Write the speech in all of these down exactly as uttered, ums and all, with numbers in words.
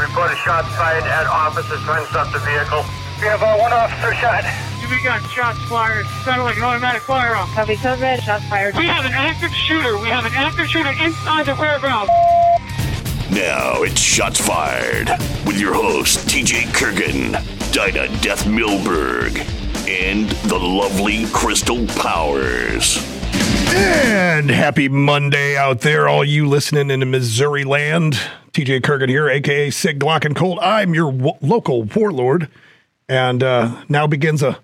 Report a shot fired at officers trying to stop the vehicle. We have uh, one officer shot. We got shots fired. Sounded like an automatic firearm. Copy, code red, shots fired. We have an active shooter. We have an active shooter inside the warehouse. Now it's Shots Fired with your hosts, T J Kirgin, Dinah Death Milberg, and the lovely Crystal Powers. And happy Monday out there, all you listening in the Missouri land. T J Kirgin here, a k a. Sig Glock and Cold. I'm your wo- local warlord, and uh, now begins a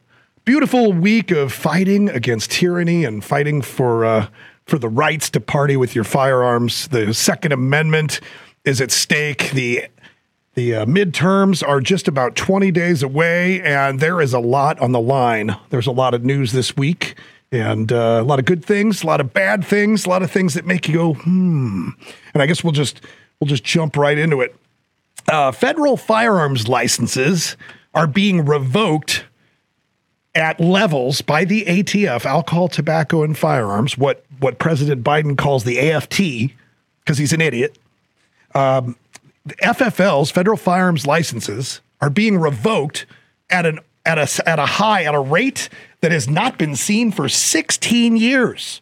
beautiful week of fighting against tyranny and fighting for uh, for the rights to party with your firearms. The second Amendment is at stake. The the uh, midterms are just about twenty days away, and there is a lot on the line. There's a lot of news this week, and uh, a lot of good things, a lot of bad things, a lot of things that make you go, hmm. And I guess we'll just we'll just jump right into it. Uh, federal firearms licenses are being revoked at levels by the A T F, alcohol, tobacco, and firearms, what what President Biden calls the A F T, because he's an idiot. Um, F F Ls, federal firearms licenses, are being revoked at an at a at a high at a rate that has not been seen for sixteen years.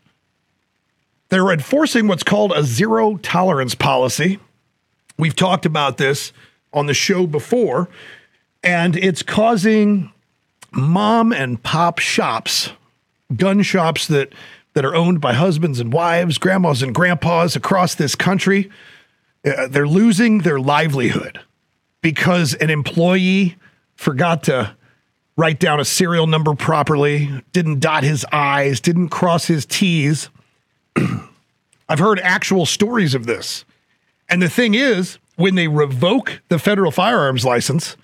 They're enforcing what's called a zero tolerance policy. We've talked about this on the show before, and it's causing mom and pop shops, gun shops that, that are owned by husbands and wives, grandmas and grandpas across this country. Uh, they're losing their livelihood because an employee forgot to write down a serial number properly, didn't dot his I's, didn't cross his T's. I've heard actual stories of this. And the thing is, when they revoke the federal firearms license,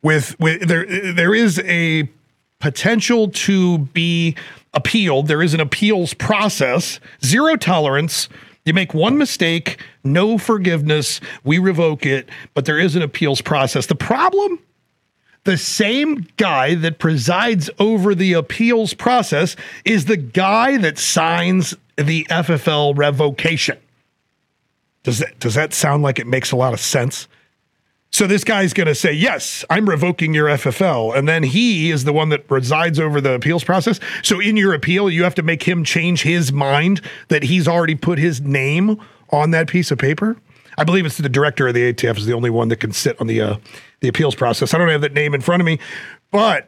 With with there, there is a potential to be appealed. There is an appeals process. Zero tolerance. You make one mistake, no forgiveness. We revoke it, but there is an appeals process. The problem, the same guy that presides over the appeals process is the guy that signs the F F L revocation. Does that does that sound like it makes a lot of sense? So this guy's going to say, yes, I'm revoking your F F L. And then he is the one that presides over the appeals process. So in your appeal, you have to make him change his mind that he's already put his name on that piece of paper. I believe it's the director of the A T F is the only one that can sit on the uh, the appeals process. I don't have that name in front of me, but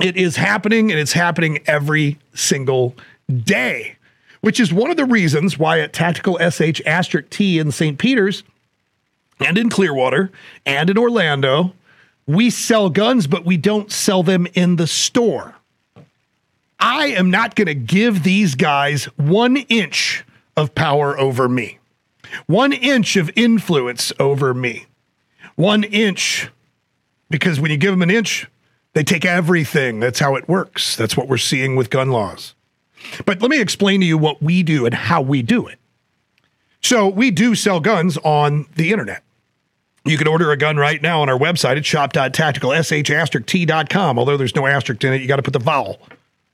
it is happening, and it's happening every single day, which is one of the reasons why at Tactical S H Asterisk T in Saint Peter's, and in Clearwater, and in Orlando, we sell guns, but we don't sell them in the store. I am not going to give these guys one inch of power over me, one inch of influence over me, one inch, because when you give them an inch, they take everything. That's how it works. That's what we're seeing with gun laws. But let me explain to you what we do and how we do it. So we do sell guns on the internet. You can order a gun right now on our website at shop dot tactical s h asterisk t dot com. Although there's no asterisk in it, you got to put the vowel.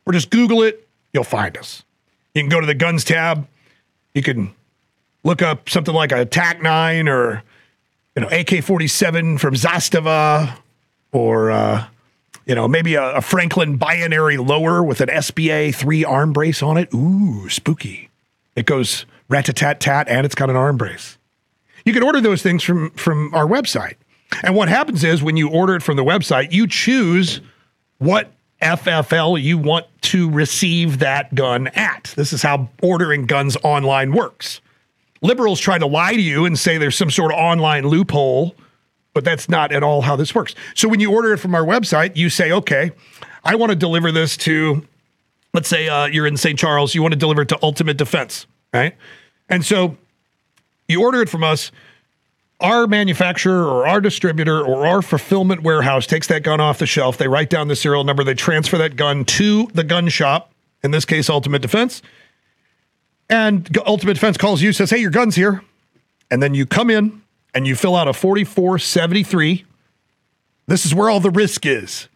Or just Google it, you'll find us. You can go to the guns tab. You can look up something like a tac nine or you know A K forty-seven from Zastava, or uh, you know maybe a, a Franklin binary lower with an S B A three arm brace on it. Ooh, spooky! It goes rat-a-tat-tat, and it's got an arm brace. You can order those things from, from our website. And what happens is when you order it from the website, you choose what F F L you want to receive that gun at. This is how ordering guns online works. Liberals try to lie to you and say there's some sort of online loophole, but that's not at all how this works. So when you order it from our website, you say, okay, I want to deliver this to, let's say uh, you're in Saint Charles, you want to deliver it to Ultimate Defense, right? And so you order it from us, our manufacturer or our distributor or our fulfillment warehouse takes that gun off the shelf. They write down the serial number. They transfer that gun to the gun shop, in this case, Ultimate Defense. And Ultimate Defense calls you, says, hey, your gun's here. And then you come in and you fill out a forty-four seventy-three. This is where all the risk is,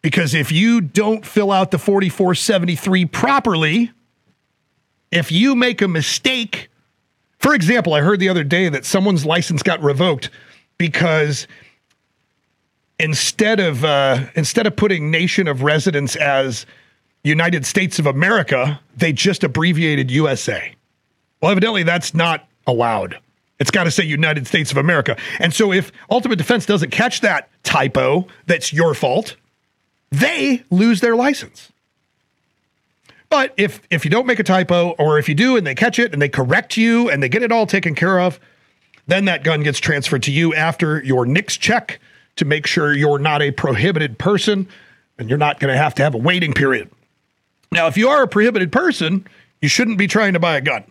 because if you don't fill out the forty-four seventy-three properly, if you make a mistake, for example, I heard the other day that someone's license got revoked because instead of uh, instead of putting nation of residence as United States of America, they just abbreviated U S A. Well, evidently that's not allowed. It's got to say United States of America. And so if Ultimate Defense doesn't catch that typo, that's your fault, they lose their license. But if if you don't make a typo, or if you do and they catch it and they correct you and they get it all taken care of, then that gun gets transferred to you after your NICS check to make sure you're not a prohibited person and you're not going to have to have a waiting period. Now, if you are a prohibited person, you shouldn't be trying to buy a gun,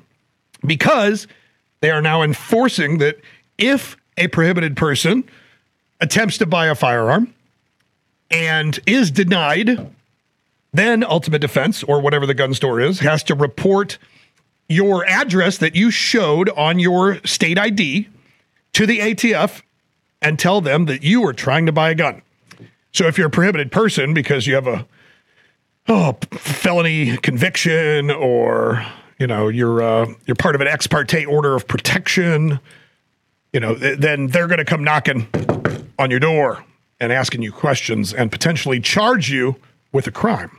because they are now enforcing that if a prohibited person attempts to buy a firearm and is denied, then Ultimate Defense, or whatever the gun store is, has to report your address that you showed on your state I D to the A T F and tell them that you were trying to buy a gun. So if you're a prohibited person because you have a oh, felony conviction, or you know you're uh, you're part of an ex parte order of protection, you know th- then they're going to come knocking on your door and asking you questions and potentially charge you with a crime.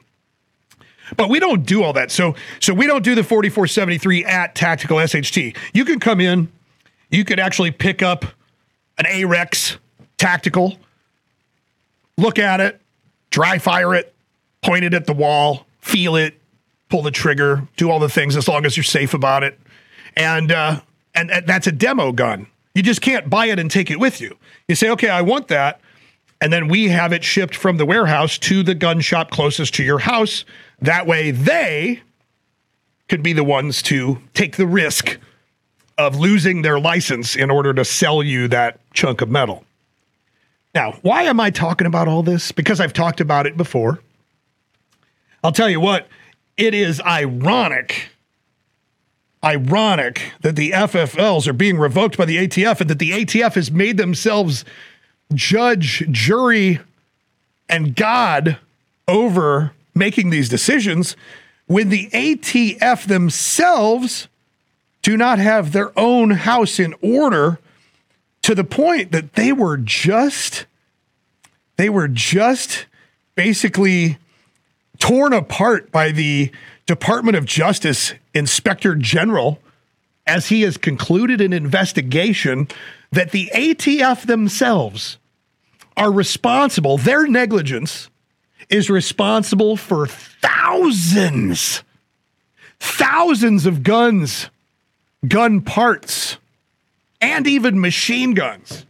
But we don't do all that. So so we don't do the forty-four seventy-three at Tactical S H T. You can come in. You could actually pick up an A-Rex tactical, look at it, dry fire it, point it at the wall, feel it, pull the trigger, do all the things as long as you're safe about it. And, uh, and, and that's a demo gun. You just can't buy it and take it with you. You say, okay, I want that. And then we have it shipped from the warehouse to the gun shop closest to your house. That way they could be the ones to take the risk of losing their license in order to sell you that chunk of metal. Now, why am I talking about all this? Because I've talked about it before. I'll tell you what, it is ironic, ironic that the F F Ls are being revoked by the A T F, and that the A T F has made themselves judge, jury, and God over making these decisions, when the A T F themselves do not have their own house in order, to the point that they were just, they were just basically torn apart by the Department of Justice Inspector General as he has concluded an investigation that the A T F themselves are responsible. Their negligence is responsible for thousands, thousands of guns, gun parts, and even machine guns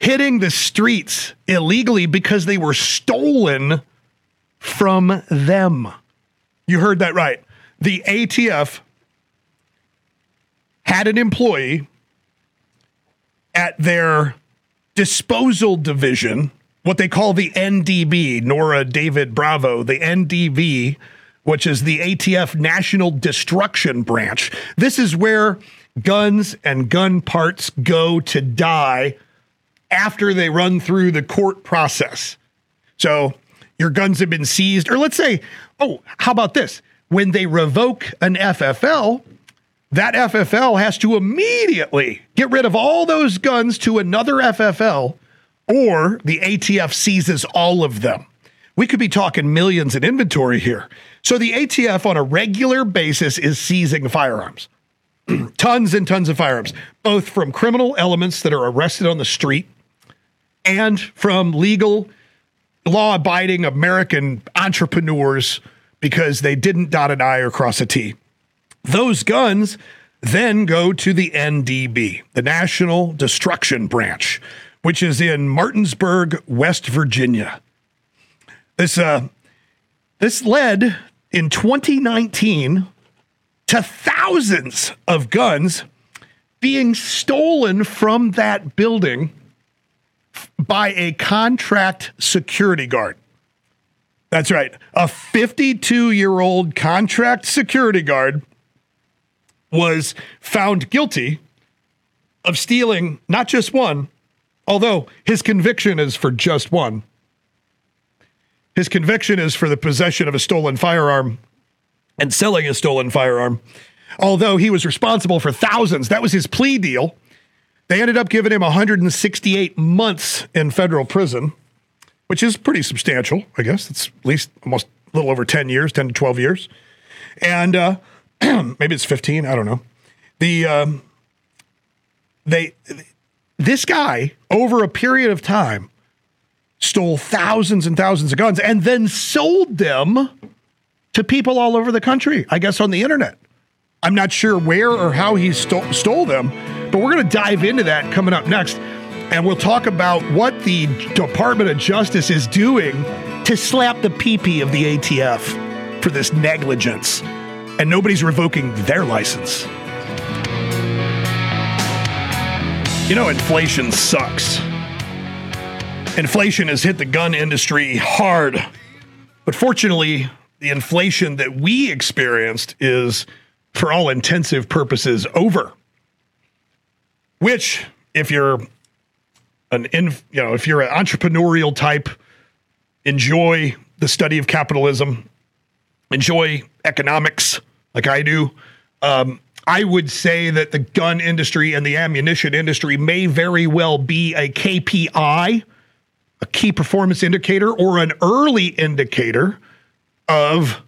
hitting the streets illegally because they were stolen from them. You heard that right. The A T F had an employee at their disposal division, what they call the N D B, Nora David Bravo, the N D B, which is the A T F National Destruction Branch. This is where guns and gun parts go to die after they run through the court process. So your guns have been seized, or let's say, oh, how about this? When they revoke an F F L, that F F L has to immediately get rid of all those guns to another F F L, or the A T F seizes all of them. We could be talking millions in inventory here. So the A T F on a regular basis is seizing firearms. Tons and tons of firearms, both from criminal elements that are arrested on the street and from legal, law-abiding American entrepreneurs because they didn't dot an I or cross a T. Those guns then go to the N D B, the National Destruction Branch, which is in Martinsburg, West Virginia. This uh, this led in twenty nineteen to thousands of guns being stolen from that building by a contract security guard. That's right. A fifty-two-year-old contract security guard was found guilty of stealing not just one, although his conviction is for just one. His conviction is for the possession of a stolen firearm and selling a stolen firearm, although he was responsible for thousands. That was his plea deal. They ended up giving him one hundred sixty-eight months in federal prison, which is pretty substantial, I guess. It's at least almost a little over ten years, ten to twelve years. And uh, maybe it's fifteen, I don't know. The um, they this guy, over a period of time, stole thousands and thousands of guns and then sold them to people all over the country, I guess on the internet. I'm not sure where or how he sto- stole them, but we're going to dive into that coming up next. And we'll talk about what the Department of Justice is doing to slap the pee-pee of the A T F for this negligence. And nobody's revoking their license. You know, inflation sucks. Inflation has hit the gun industry hard. But fortunately, the inflation that we experienced is, for all intensive purposes, over. Which, if you're an in, you know, if you're an entrepreneurial type, enjoy the study of capitalism, enjoy economics like I do, um, I would say that the gun industry and the ammunition industry may very well be a K P I, a key performance indicator, or an early indicator of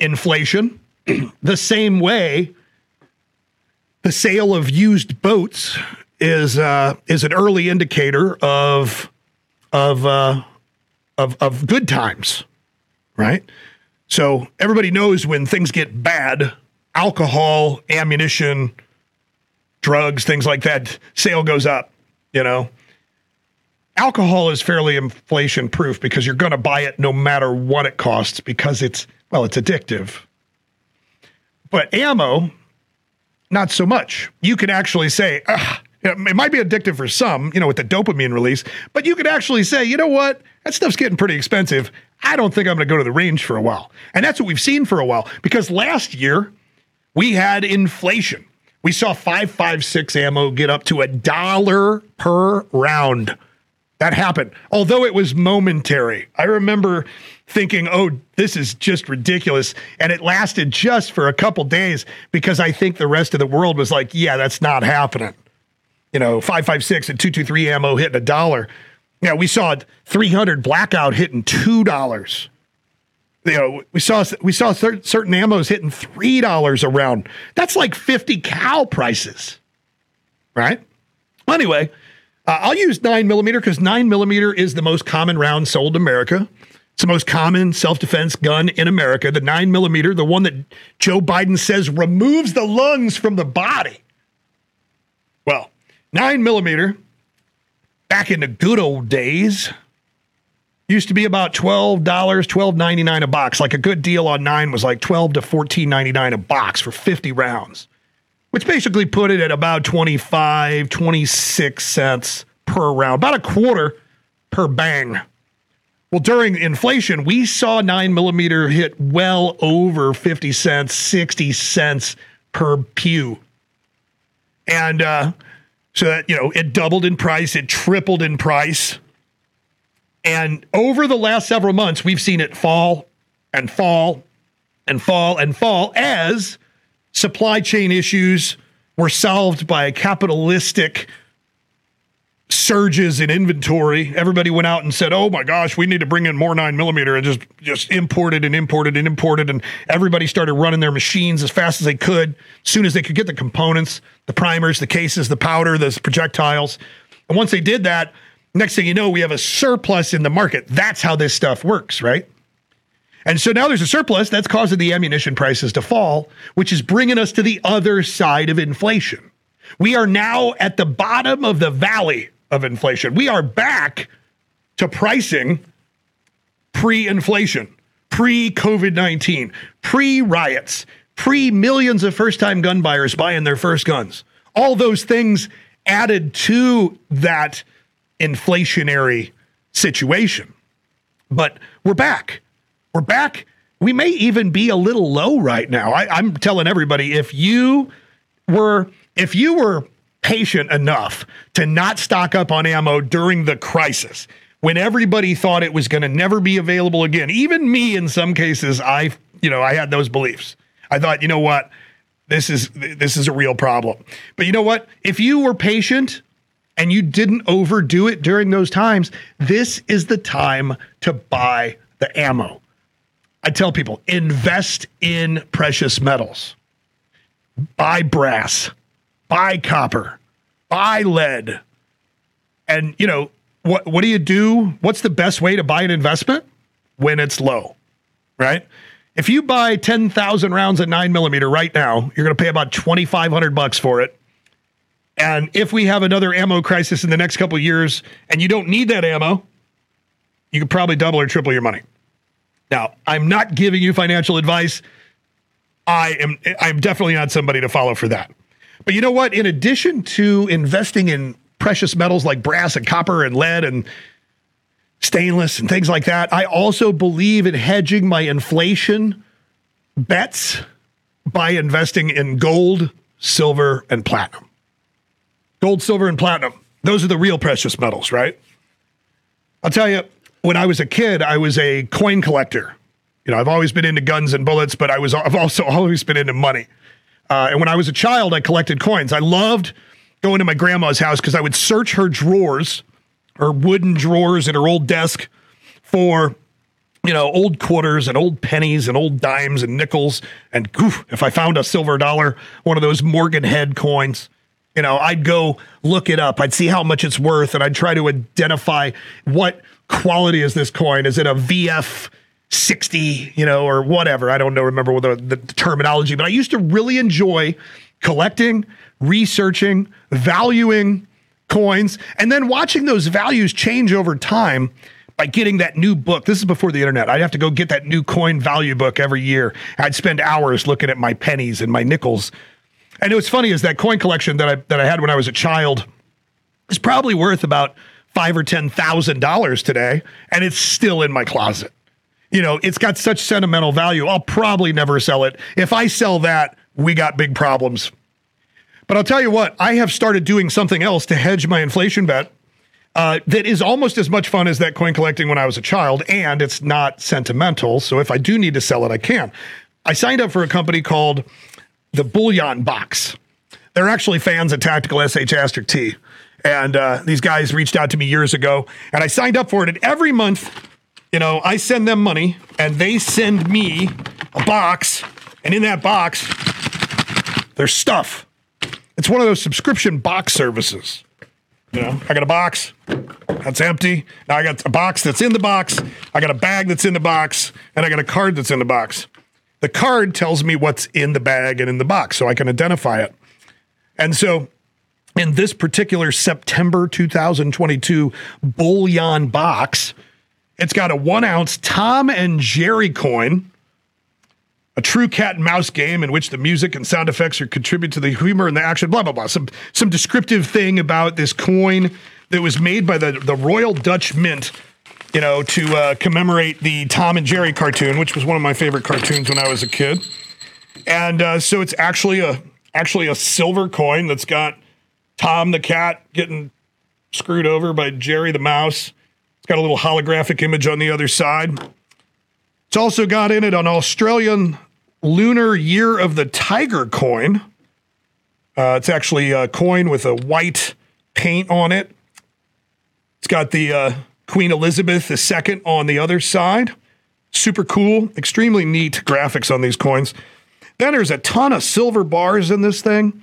inflation. The same way the sale of used boats is uh, is an early indicator of of uh, of of good times, right? So everybody knows when things get bad, alcohol, ammunition, drugs, things like that, sale goes up, you know. Alcohol is fairly inflation proof because you're going to buy it no matter what it costs because it's, well, it's addictive. But ammo, not so much. You can actually say, ugh, it might be addictive for some, you know, with the dopamine release, but you could actually say, you know what? That stuff's getting pretty expensive. I don't think I'm going to go to the range for a while. And that's what we've seen for a while because last year we had inflation. We saw five five six ammo get up to a dollar per round. That happened, although it was momentary. I remember thinking, oh, this is just ridiculous. And it lasted just for a couple days because I think the rest of the world was like, yeah, that's not happening. You know, five five six and two two three ammo hitting a dollar. Yeah, we saw three hundred blackout hitting two dollars. You know, we saw we saw cer- certain ammos hitting three dollars a round. That's like fifty cal prices, right? Well, anyway, uh, I'll use nine millimeter because nine millimeter is the most common round sold in America. It's the most common self-defense gun in America. The nine millimeter, the one that Joe Biden says removes the lungs from the body. Well, nine millimeter, back in the good old days, used to be about twelve dollars, twelve ninety-nine a box. Like a good deal on nine was like twelve to fourteen ninety-nine a box for fifty rounds, which basically put it at about twenty-five, twenty-six cents per round, about a quarter per bang. Well, during inflation, we saw nine millimeter hit well over fifty cents, sixty cents per pew. And, uh, So that, you know, it doubled in price, it tripled in price. And over the last several months, we've seen it fall and fall and fall and fall as supply chain issues were solved by capitalistic surges in inventory. Everybody went out and said, oh my gosh, we need to bring in more nine millimeter, and just, just imported and imported and imported. And everybody started running their machines as fast as they could, as soon as they could get the components, the primers, the cases, the powder, those projectiles. And once they did that, next thing you know, we have a surplus in the market. That's how this stuff works, right? And so now there's a surplus that's causing the ammunition prices to fall, which is bringing us to the other side of inflation. We are now at the bottom of the valley of inflation. We are back to pricing pre-inflation, pre-COVID nineteen, pre-riots, pre-millions of first-time gun buyers buying their first guns. All those things added to that inflationary situation. But we're back. We're back. We may even be a little low right now. I, I'm telling everybody, if you were, if you were patient enough to not stock up on ammo during the crisis when everybody thought it was going to never be available again. Even me, in some cases, I, you know, I had those beliefs. I thought, you know what? This is this is a real problem. But you know what? If you were patient and you didn't overdo it during those times, this is the time to buy the ammo. I tell people, invest in precious metals. Buy brass, buy copper, buy lead. And, you know, what what do you do? What's the best way to buy an investment? When it's low, right? If you buy ten thousand rounds at nine millimeter right now, you're going to pay about twenty-five hundred bucks for it. And if we have another ammo crisis in the next couple of years and you don't need that ammo, you could probably double or triple your money. Now, I'm not giving you financial advice. I am I'm definitely not somebody to follow for that. But you know what? In addition to investing in precious metals like brass and copper and lead and stainless and things like that, I also believe in hedging my inflation bets by investing in gold, silver, and platinum. Gold, silver, and platinum. Those are the real precious metals, right? I'll tell you, when I was a kid, I was a coin collector. You know, I've always been into guns and bullets, but I was, I've also always been into money. Uh, and when I was a child, I collected coins. I loved going to my grandma's house because I would search her drawers, her wooden drawers at her old desk for, you know, old quarters and old pennies and old dimes and nickels. And oof, if I found a silver dollar, one of those Morgan Head coins, you know, I'd go look it up. I'd see how much it's worth, and I'd try to identify what quality is this coin. Is it a V F sixty, you know, or whatever. I don't know, remember what the, the terminology, but I used to really enjoy collecting, researching, valuing coins, and then watching those values change over time by getting that new book. This is before the internet. I'd have to go get that new coin value book every year. I'd spend hours looking at my pennies and my nickels. And what's funny is that coin collection that I, that I had when I was a child is probably worth about five or ten thousand dollars today. And it's still in my closet. You know, it's got such sentimental value. I'll probably never sell it. If I sell that, we got big problems. But I'll tell you what, I have started doing something else to hedge my inflation bet uh, that is almost as much fun as that coin collecting when I was a child, and it's not sentimental. So if I do need to sell it, I can. I signed up for a company called the Bullion Box. They're actually fans of Tactical S H Asterisk T. And uh, these guys reached out to me years ago, and I signed up for it. And every month, you know, I send them money, and they send me a box, and in that box, there's stuff. It's one of those subscription box services. You know, I got a box that's empty. Now I got a box that's in the box. I got a bag that's in the box, and I got a card that's in the box. The card tells me what's in the bag and in the box, so I can identify it. And so in this particular September two thousand twenty-two Bullion Box, it's got a one ounce Tom and Jerry coin, a true cat and mouse game in which the music and sound effects are contribute to the humor and the action, blah, blah, blah. Some, some descriptive thing about this coin that was made by the, the Royal Dutch Mint, you know, to uh, commemorate the Tom and Jerry cartoon, which was one of my favorite cartoons when I was a kid. And uh, so it's actually a, actually a silver coin that's got Tom the cat getting screwed over by Jerry the mouse. It's got a little holographic image on the other side. It's also got in it an Australian Lunar Year of the Tiger coin. Uh, it's actually a coin with a white paint on it. It's got the uh, Queen Elizabeth the Second on the other side. Super cool, extremely neat graphics on these coins. Then there's a ton of silver bars in this thing.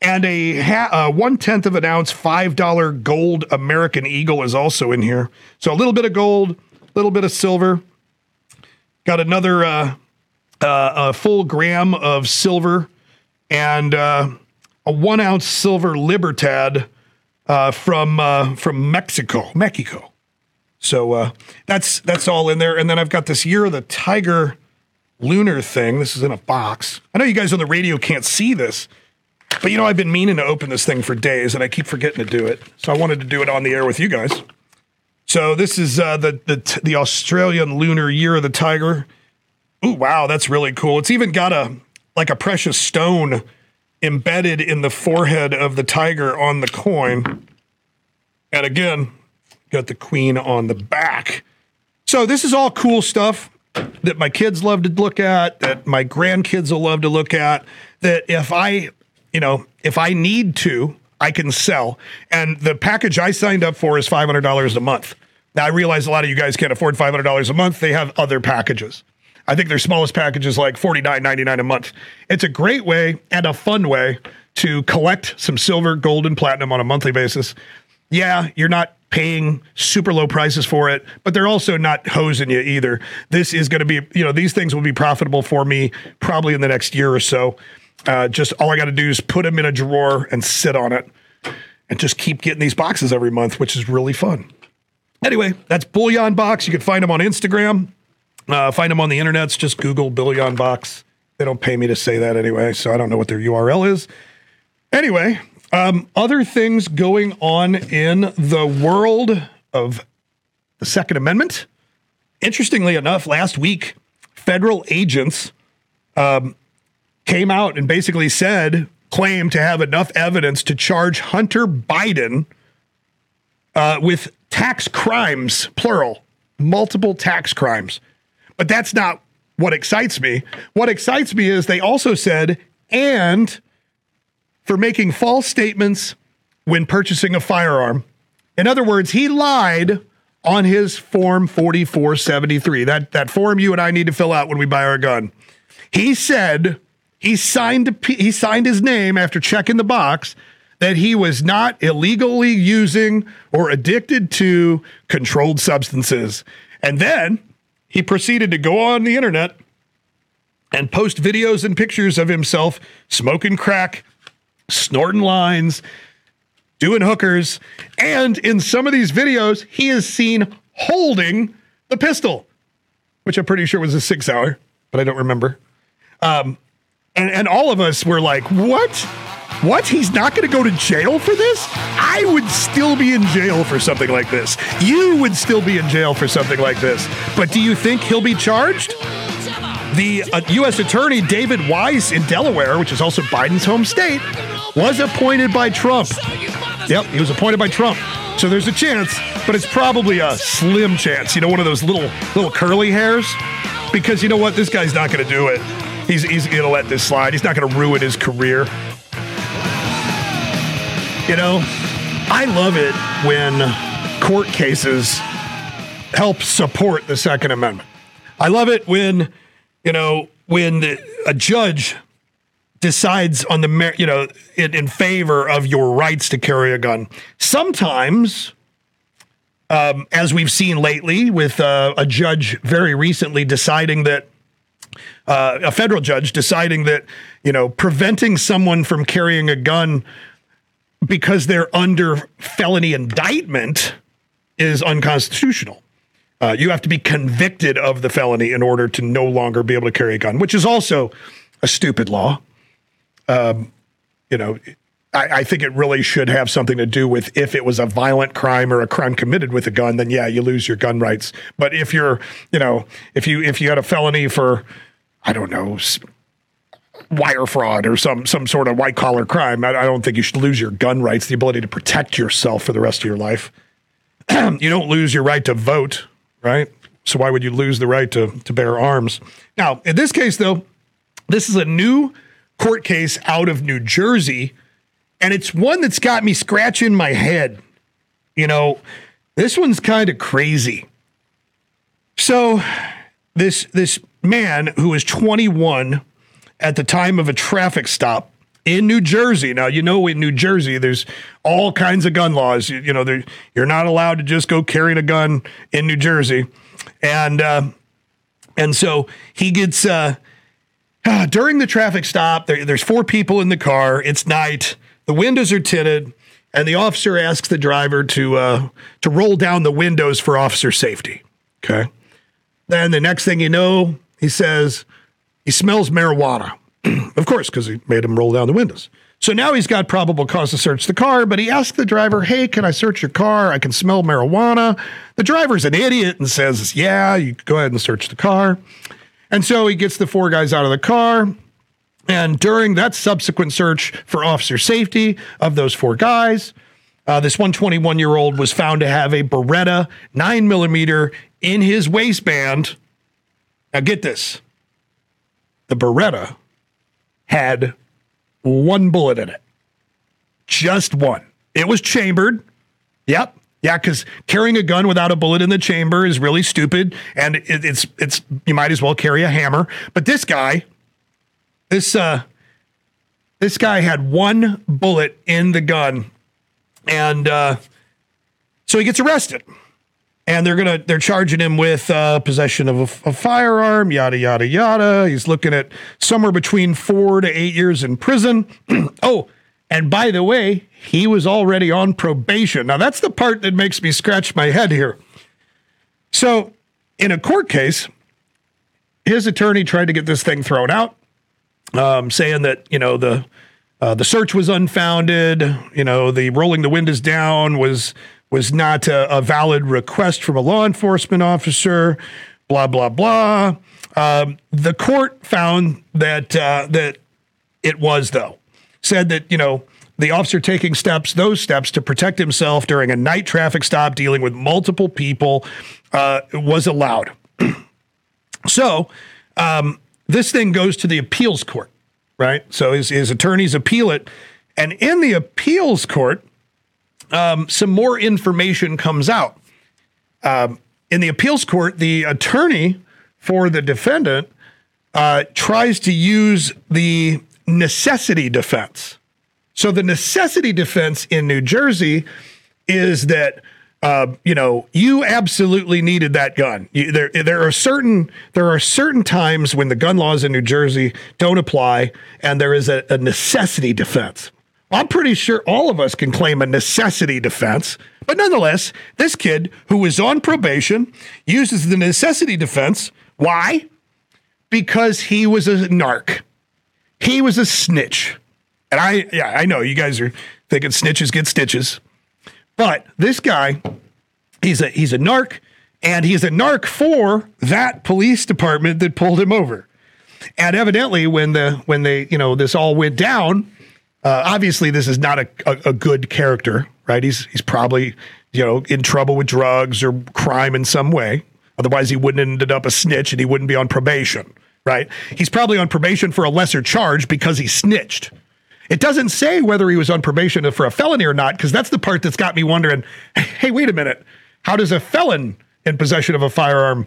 And a ha- uh, one-tenth of an ounce, five dollar gold American Eagle is also in here. So a little bit of gold, a little bit of silver. Got another uh, uh, a full gram of silver and uh, a one-ounce silver Libertad uh, from uh, from Mexico, Mexico. So uh, that's that's all in there. And then I've got this Year of the Tiger lunar thing. This is in a box. I know you guys on the radio can't see this. But, you know, I've been meaning to open this thing for days, and I keep forgetting to do it. So I wanted to do it on the air with you guys. So this is uh, the, the the Australian Lunar Year of the Tiger. Ooh, wow, that's really cool. It's even got a like a precious stone embedded in the forehead of the tiger on the coin. And again, got the queen on the back. So this is all cool stuff that my kids love to look at, that my grandkids will love to look at. that if I, you know, if I need to, I can sell. And the package I signed up for is five hundred dollars a month. Now, I realize a lot of you guys can't afford five hundred dollars a month. They have other packages. I think their smallest package is like forty-nine ninety-nine a month. It's a great way and a fun way to collect some silver, gold, and platinum on a monthly basis. Yeah, you're not paying super low prices for it, but they're also not hosing you either. This is going to be, you know, these things will be profitable for me probably in the next year or so. Uh, just all I got to do is put them in a drawer and sit on it and just keep getting these boxes every month, which is really fun. Anyway, that's Bullion Box. You can find them on Instagram. Uh, find them on the internet. It's just Google Bullion Box. They don't pay me to say that anyway, so I don't know what their U R L is. Anyway, um, other things going on in the world of the second Amendment. Interestingly enough, last week, federal agents um, came out and basically said, claimed to have enough evidence to charge Hunter Biden uh, with tax crimes, plural, multiple tax crimes. But that's not what excites me. What excites me is they also said, and for making false statements when purchasing a firearm. In other words, he lied on his Form forty-four seventy-three, that, that form you and I need to fill out when we buy our gun. He said he signed, he signed his name after checking the box that he was not illegally using or addicted to controlled substances. And then he proceeded to go on the internet and post videos and pictures of himself smoking crack, snorting lines, doing hookers. And in some of these videos, he is seen holding the pistol, which I'm pretty sure was a six hour, but I don't remember. Um, and, and all of us were like, what? What? He's not going to go to jail for this? I would still be in jail for something like this. You would still be in jail for something like this. But do you think he'll be charged? The uh, U S Attorney David Weiss in Delaware, which is also Biden's home state, was appointed by Trump. Yep, he was appointed by Trump. So there's a chance, but it's probably a slim chance. You know, one of those little little curly hairs? Because you know what? This guy's not going to do it. He's, he's going to let this slide. He's not going to ruin his career. You know, I love it when court cases help support the Second Amendment. I love it when, you know, when the, a judge decides on the, you know, in, in favor of your rights to carry a gun. Sometimes, um, as we've seen lately with uh, a judge very recently deciding that, uh, a federal judge deciding that, you know, preventing someone from carrying a gun because they're under felony indictment is unconstitutional. Uh, you have to be convicted of the felony in order to no longer be able to carry a gun, which is also a stupid law. Um, you know, I, I think it really should have something to do with if it was a violent crime or a crime committed with a gun, then yeah, you lose your gun rights. But if you're, you know, if you if you had a felony for, I don't know, wire fraud or some some sort of white collar crime, I, I don't think you should lose your gun rights, the ability to protect yourself for the rest of your life. You don't lose your right to vote, right? So why would you lose the right to, to bear arms? Now, in this case, though, this is a new court case out of New Jersey, and it's one that's got me scratching my head. You know, this one's kind of crazy. So this this man who was twenty-one at the time of a traffic stop in New Jersey. Now, you know, in New Jersey, there's all kinds of gun laws. You, you know, there, you're not allowed to just go carrying a gun in New Jersey. And, uh, and so he gets, uh, during the traffic stop, there, there's four people in the car. It's night. The windows are tinted. And the officer asks the driver to, uh, to roll down the windows for officer safety. Okay. Then the next thing you know, he says, he smells marijuana, of course, because he made him roll down the windows. So now he's got probable cause to search the car, but he asked the driver, hey, can I search your car? I can smell marijuana. The driver's an idiot and says, yeah, you go ahead and search the car. And so he gets the four guys out of the car. And during that subsequent search for officer safety of those four guys, uh, this one twenty-one-year-old was found to have a Beretta nine millimeter in his waistband. Now get this. The Beretta had one bullet in it. Just one. It was chambered. Yep. Yeah, because carrying a gun without a bullet in the chamber is really stupid, and it, it's it's you might as well carry a hammer. But this guy, this uh, this guy had one bullet in the gun, and uh, so he gets arrested, and they're gonna they're charging him with uh, possession of a, a firearm, yada yada yada. He's looking at somewhere between four to eight years in prison. Oh. And by the way, he was already on probation. Now, that's the part that makes me scratch my head here. So, in a court case, his attorney tried to get this thing thrown out, um, saying that, you know, the uh, the search was unfounded, you know, the rolling the windows down was, was not a, a valid request from a law enforcement officer, blah, blah, blah. Um, the court found that uh, that it was, though. Said that, you know, the officer taking steps, those steps to protect himself during a night traffic stop dealing with multiple people uh, was allowed. So um, this thing goes to the appeals court, right? So his, his attorneys appeal it. And in the appeals court, um, some more information comes out. Um, in the appeals court, the attorney for the defendant uh, tries to use the necessity defense. So the necessity defense in New Jersey is that, uh, you know, you absolutely needed that gun. You, there, there are certain, there are certain times when the gun laws in New Jersey don't apply, and there is a, a necessity defense. I'm pretty sure all of us can claim a necessity defense, but nonetheless, this kid who was on probation uses the necessity defense. Why? Because he was a narc. He was a snitch. And I, yeah, I know you guys are thinking snitches get stitches, but this guy, he's a, he's a narc, and he's a narc for that police department that pulled him over. And evidently when the, when they, you know, this all went down, uh, obviously this is not a, a, a good character, right? He's, he's probably, you know, in trouble with drugs or crime in some way. Otherwise he wouldn't have ended up a snitch and he wouldn't be on probation. Right? He's probably on probation for a lesser charge because he snitched. It doesn't say whether he was on probation for a felony or not, because that's the part that's got me wondering, hey, wait a minute. How does a felon in possession of a firearm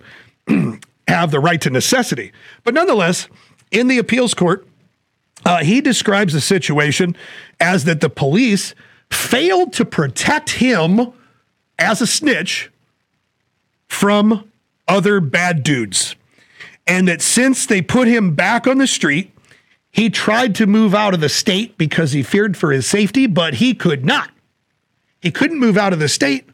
have the right to necessity? But nonetheless, in the appeals court, uh, he describes the situation as that the police failed to protect him as a snitch from other bad dudes. And that since they put him back on the street, he tried to move out of the state because he feared for his safety, but he could not. He couldn't move out of the state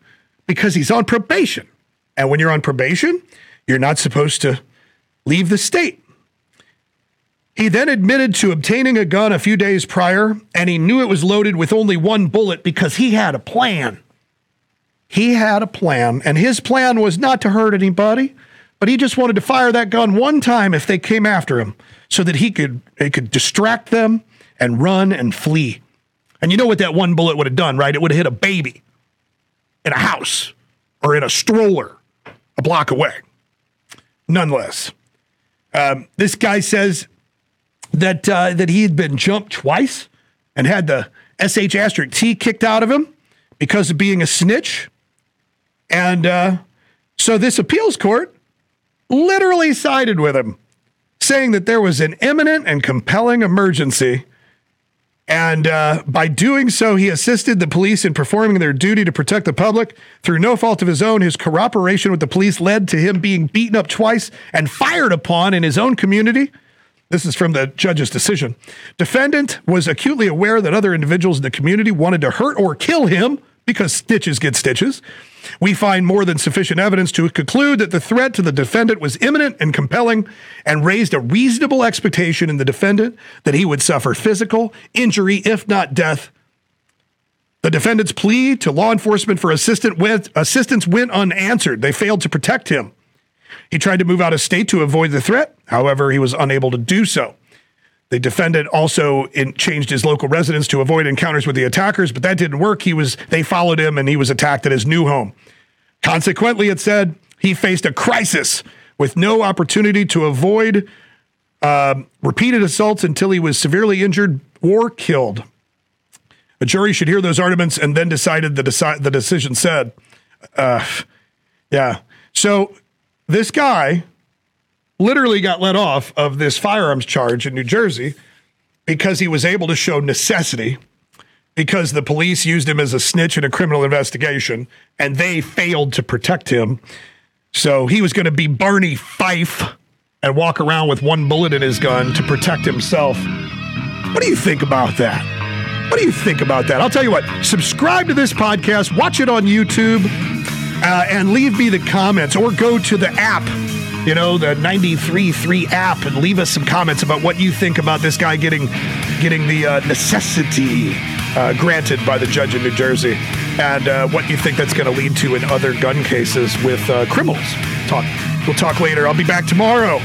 because he's on probation. And when you're on probation, you're not supposed to leave the state. He then admitted to obtaining a gun a few days prior, and he knew it was loaded with only one bullet because he had a plan. He had a plan, and his plan was not to hurt anybody. But he just wanted to fire that gun one time if they came after him so that he could it could distract them and run and flee. And you know what that one bullet would have done, right? It would have hit a baby in a house or in a stroller a block away. Nonetheless, um, this guy says that uh, that he had been jumped twice and had the S H asterisk T kicked out of him because of being a snitch. And uh, so this appeals court literally sided with him, saying that there was an imminent and compelling emergency. And uh, by doing so, he assisted the police in performing their duty to protect the public. Through no fault of his own, his cooperation with the police led to him being beaten up twice and fired upon in his own community. This is from the judge's decision. Defendant was acutely aware that other individuals in the community wanted to hurt or kill him because stitches get stitches. We find more than sufficient evidence to conclude that the threat to the defendant was imminent and compelling and raised a reasonable expectation in the defendant that he would suffer physical injury, if not death. The defendant's plea to law enforcement for assistance went unanswered. They failed to protect him. He tried to move out of state to avoid the threat. However, he was unable to do so. The defendant also in, changed his local residence to avoid encounters with the attackers, but that didn't work. He was they followed him, and he was attacked at his new home. Consequently, it said he faced a crisis with no opportunity to avoid um, repeated assaults until he was severely injured or killed. A jury should hear those arguments and then decided the deci- the decision said. Uh, yeah. So this guy literally got let off of this firearms charge in New Jersey because he was able to show necessity, because the police used him as a snitch in a criminal investigation and they failed to protect him. So he was going to be Barney Fife and walk around with one bullet in his gun to protect himself. What do you think about that? What do you think about that? I'll tell you what, subscribe to this podcast, watch it on YouTube, uh, and leave me the comments, or go to the app, you know, the ninety-three point three app, and leave us some comments about what you think about this guy getting getting the uh, necessity uh, granted by the judge in New Jersey, and uh, what you think that's going to lead to in other gun cases with uh, criminals. Talk. We'll talk later. I'll be back tomorrow.